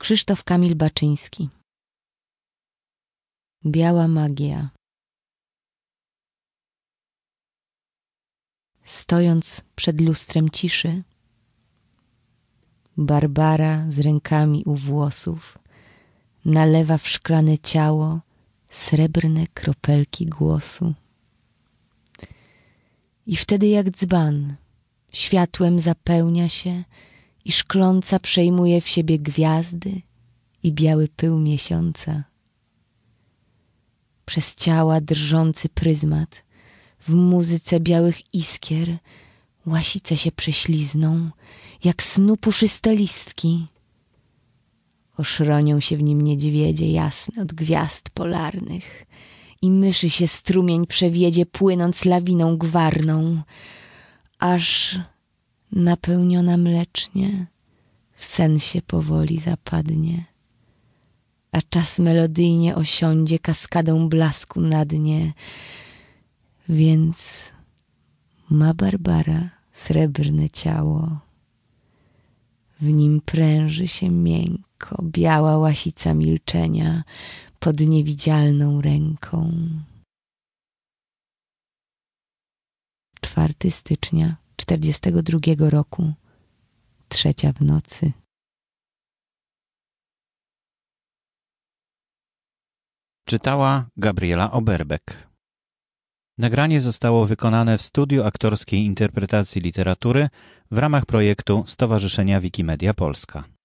Krzysztof Kamil Baczyński. Biała magia. Stojąc przed lustrem ciszy, Barbara z rękami u włosów nalewa w szklane ciało srebrne kropelki głosu. I wtedy jak dzban światłem zapełnia się i szkląca przejmuje w siebie gwiazdy i biały pył miesiąca. Przez ciała drżący pryzmat w muzyce białych iskier łasice się prześlizną, jak snu puszyste listki. Oszronią się w nim niedźwiedzie jasne od gwiazd polarnych i myszy się strumień przewiedzie, płynąc lawiną gwarną, aż napełniona mlecznie w sen się powoli zapadnie, a czas melodyjnie osiądzie kaskadą blasku na dnie. Więc ma Barbara srebrne ciało, w nim pręży się miękko biała łasica milczenia pod niewidzialną ręką. 4 stycznia 1942 roku, 3:00 w nocy. Czytała Gabriela Oberbek. Nagranie zostało wykonane w Studiu Aktorskiej Interpretacji Literatury w ramach projektu Stowarzyszenia Wikimedia Polska.